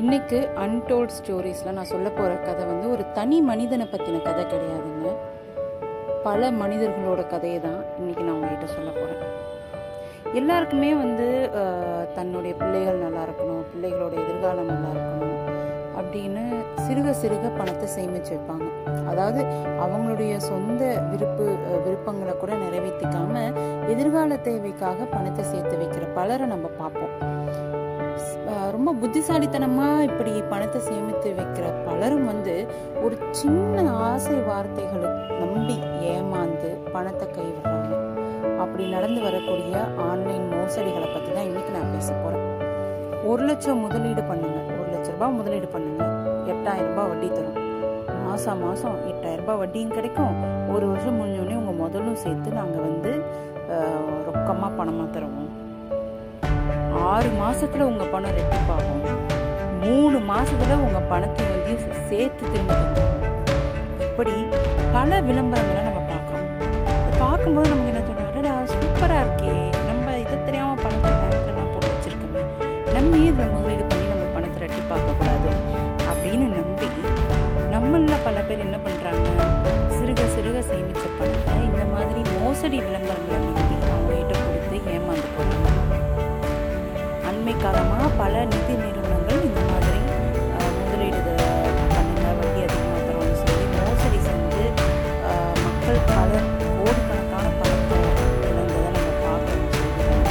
இன்றைக்கு அன்டோல்ட் ஸ்டோரிஸில் நான் சொல்ல போகிற கதை வந்து ஒரு தனி மனிதனை பற்றின கதை கிடையாதுங்க. பல மனிதர்களோட கதையை தான் இன்றைக்கி நான் உங்கள்கிட்ட சொல்ல போகிறேன். எல்லாருக்குமே வந்து தன்னுடைய பிள்ளைகள் நல்லா இருக்கணும், பிள்ளைகளோட எதிர்காலம் நல்லா இருக்கணும் அப்படின்னு சிறுக சிறுக பணத்தை சேமித்து வைப்பாங்க. அதாவது அவங்களுடைய சொந்த விருப்பங்களை கூட நிறைவேற்றிக்காமல் எதிர்கால தேவைக்காக பணத்தை சேர்த்து வைக்கிற பலரை நம்ம பார்ப்போம். ரொம்ப புத்திசாலித்தனமாக இப்படி பணத்தை சேமித்து வைக்கிற பலரும் வந்து ஒரு சின்ன ஆசை வார்த்தைகளை நம்பி ஏமாந்து பணத்தை கைவிடுறாங்க. அப்படி நடந்து வரக்கூடிய ஆன்லைன் மோசடிகளை பற்றி தான் இன்னைக்கு நான் பேச போகிறேன். 1,00,000 முதலீடு பண்ணுங்க, 1,00,000 ரூபாய் முதலீடு பண்ணுங்க, 8,000 ரூபாய் வட்டி தரும், மாதம் மாதம் 8,000 ரூபாய் வட்டியும் கிடைக்கும், ஒரு வருஷம் முடிஞ்சோடனே உங்கள் முதலும் சேர்த்து நாங்கள் வந்து ரொக்கமாக பணமாக தருவோம், 6 மாசத்துல உங்க பணம் ரெட்டிப்பாகும், 3 மாசத்துல உங்க பணத்தை வந்து சேர்த்து திரும்ப தருவோம். இப்படி பல விளம்பரங்களை நம்ம பார்க்குறோம். பார்க்கும்போது நமக்கு என்ன தோணுதுன்னா, சூப்பராக இருக்கே, நம்ம இதை தெரியாமல் பணத்தை நேரத்தில் நான் போட்டு வச்சுருக்கோமே, நம்ம இதை முதலீடு பண்ணி நம்ம பணத்தை ரெட்டி பார்க்கக்கூடாது அப்படின்னு நம்பி நம்மள பல பேர் என்ன பண்ணுறாங்க, சிறுக சிறுக சேமித்த பணத்தை இந்த மாதிரி மோசடி விளம்பரங்களை நம்பி அவங்ககிட்ட கொடுத்து ஏமாந்து போகிறாங்க. காலமாக பல நிதி நிறுவனங்கள் இந்த மாதிரி முதலீடு பண்ணுங்க, வட்டி அதிகமாக தரும்னு சொல்லி மோசடி செஞ்சு மக்கள் பல கோடிக்கணக்கான பணத்தை இழந்ததை நம்ம பார்க்கணும்னு சொல்லுவோம்.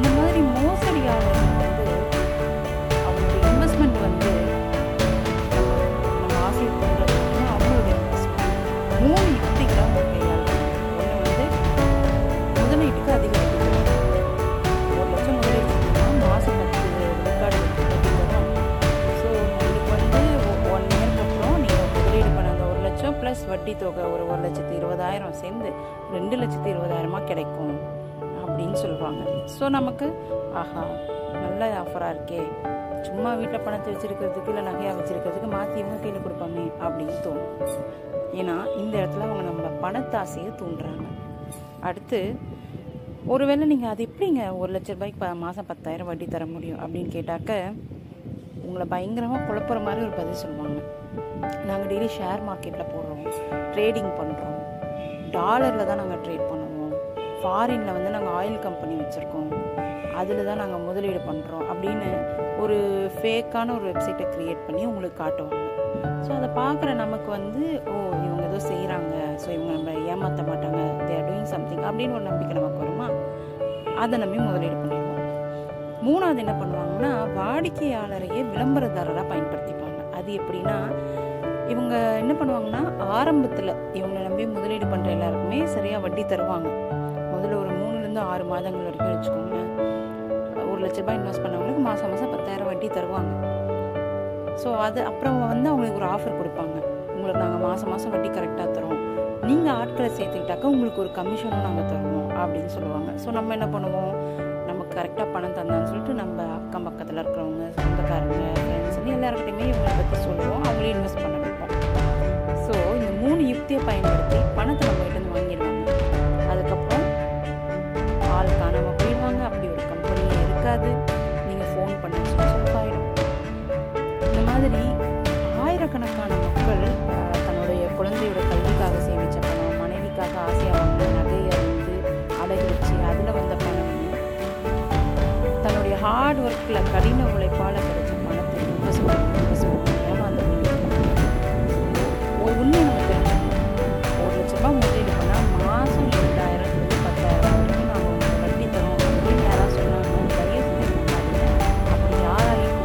இந்த மாதிரி மோசடியாளர்கள் வந்து அவங்களுடைய இன்வெஸ்ட்மெண்ட் வந்து நம்ம ஆசைப்படுறது அவங்களுடைய இன்வெஸ்ட்மெண்ட் 3 யுக்திகளை அவங்க கையாளும். ஒன்று வந்து முதலீட்டுக்கு அதிகம், 1,00,000 முதலீடு மாதம் 10 விழுக்காடு வரும். ஸோ உங்களுக்கு வந்து 1 இயருக்கு அப்புறம் நீங்கள் முதலீடு பண்ண அந்த 1,00,000 ப்ளஸ் வட்டி தொகை ஒரு 1,20,000 சேர்ந்து 2,20,000 கிடைக்கும் அப்படின்னு சொல்லுவாங்க. ஸோ நமக்கு ஆஹா நல்ல ஆஃபராக இருக்கே, சும்மா வீட்டில் பணத்தை வச்சுருக்கிறதுக்கு இல்லை நகையாக வச்சுருக்கிறதுக்கு மாற்றி இன்னும் கையில் கொடுப்போமே அப்படின்னு தோணும். ஏன்னா இந்த இடத்துல அவங்க நம்ம பணத்தாசையை தூண்டுறாங்க. அடுத்து, ஒருவேளை நீங்கள் அது எப்படிங்க 1,00,000 ரூபாய்க்கு மாதம் 10,000 வட்டி தர முடியும் அப்படின்னு கேட்டாக்க உங்களை பயங்கரமாக குழப்புற மாதிரி ஒரு பதில் சொல்லுவாங்க. நாங்கள் டெய்லி ஷேர் மார்க்கெட்டில் போடுறோம், ட்ரேடிங் பண்ணுறோம், டாலரில் தான் நாங்கள் ட்ரேட் பண்ணுவோம், ஃபாரினில் வந்து நாங்கள் ஆயில் கம்பெனி வச்சுருக்கோம், அதில் தான் நாங்கள் முதலீடு பண்ணுறோம் அப்படின்னு ஒரு ஃபேக்கான ஒரு வெப்சைட்டை க்ரியேட் பண்ணி உங்களுக்கு காட்டுவாங்க. ஸோ அதை பார்க்குற நமக்கு வந்து ஓ இவங்க ஏதோ செய்கிறாங்க, ஸோ இவங்க நம்ம ஏமாற்ற மாட்டாங்க, தே ஆர் டூயிங் சம்திங் அப்படின்னு ஒரு நம்பிக்கை நமக்கு வருமா, அதை நம்பி முதலீடு பண்ணிடுவோம். 3வது என்ன பண்ணுவாங்கன்னா, வாடிக்கையாளரையே விளம்பரதாரராக பயன்படுத்திப்பாங்க. அது எப்படின்னா, இவங்க என்ன பண்ணுவாங்கன்னா, ஆரம்பத்தில் இவங்களை நம்பி முதலீடு பண்ணுற எல்லாருக்குமே சரியாக வட்டி தருவாங்க. முதல்ல ஒரு 3-6 மாதங்கள் வரைக்கும் வச்சுக்கோங்க, 1,00,000 ரூபாய் இன்வெஸ்ட் பண்ணவங்களுக்கு மாதம் மாதம் 10,000 வட்டி தருவாங்க. ஸோ அது அப்புறம் வந்து அவங்களுக்கு ஒரு ஆஃபர் கொடுப்பாங்க, உங்களுக்கு நாங்கள் மாதம் மாதம் வட்டி கரெக்டாக தருவோம், நீங்கள் ஆட்களை சேர்த்துக்கிட்டாக்க உங்களுக்கு ஒரு கமிஷனும் நாங்கள் தருவோம் அப்படின்னு சொல்லுவாங்க. ஸோ நம்ம என்ன பண்ணுவோம், நமக்கு கரெக்டாக பணம் தந்தான்னு சொல்லிட்டு நம்ம அக்கம் பக்கத்தில் இருக்கிறவங்க, சொந்தக்காரங்க, ஃப்ரெண்ட்ஸ் எல்லாருக்கிட்டையுமே இவங்களை பற்றி சொல்லுவோம், அவங்களே இன்வெஸ்ட் பண்ண வைப்போம். ஸோ இந்த 3 யுக்தியை பயன்படுத்தி பணத்தை நம்ம கிட்ட வந்து வாங்கிடுவாங்க. அதுக்கப்புறம் ஆள் காணாமல் போயிடுவாங்க, அப்படி ஒரு கம்பெனியே இருக்காது, நீங்கள் ஃபோன் பண்ண சொல்லி ஆகிடும். இந்த மாதிரி ஆயிரக்கணக்கான மக்கள் தன்னுடைய குழந்தையோட கல்விக்காக சேமித்த பணம், மனைவிக்காக ஆசையாக வாங்கின நகையை வந்து அடகு வச்சு அதில் வந்த பணம், தன்னுடைய ஹார்ட் ஒர்க்கில் கடின உழைப்பால் கிடைச்ச பணத்தை அந்த ஒரு உண்மை நம்ம தெரிஞ்சுக்கணும். 1,00,000 ரூபாய் முதலீடு பண்ணால் மாதம் 2,000-10,000 வரைக்கும் நாங்கள் உங்களுக்கு வட்டி தரோம் அப்படின்னு யாராவது சொன்னாங்க, அப்படி யாராலையும்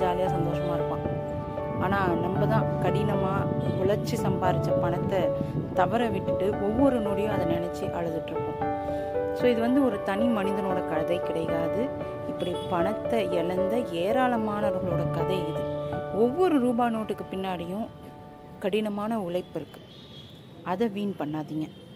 ஜாலியாக சந்தோஷமாக இருப்பான். ஆனால் நம்ம தான் கடினமாக உழைச்சி சம்பாரித்த பணத்தை தவற விட்டுட்டு ஒவ்வொரு நொடியும் அதை நினச்சி அழுதுட்டுருப்போம். ஸோ இது வந்து ஒரு தனி மனிதனோட கதை கிடையாது, இப்படி பணத்தை இழந்த ஏராளமானவர்களோட கதை இது. ஒவ்வொரு ரூபா நோட்டுக்கு பின்னாடியும் கடினமான உழைப்பு இருக்குது, அதை வீண் பண்ணாதீங்க.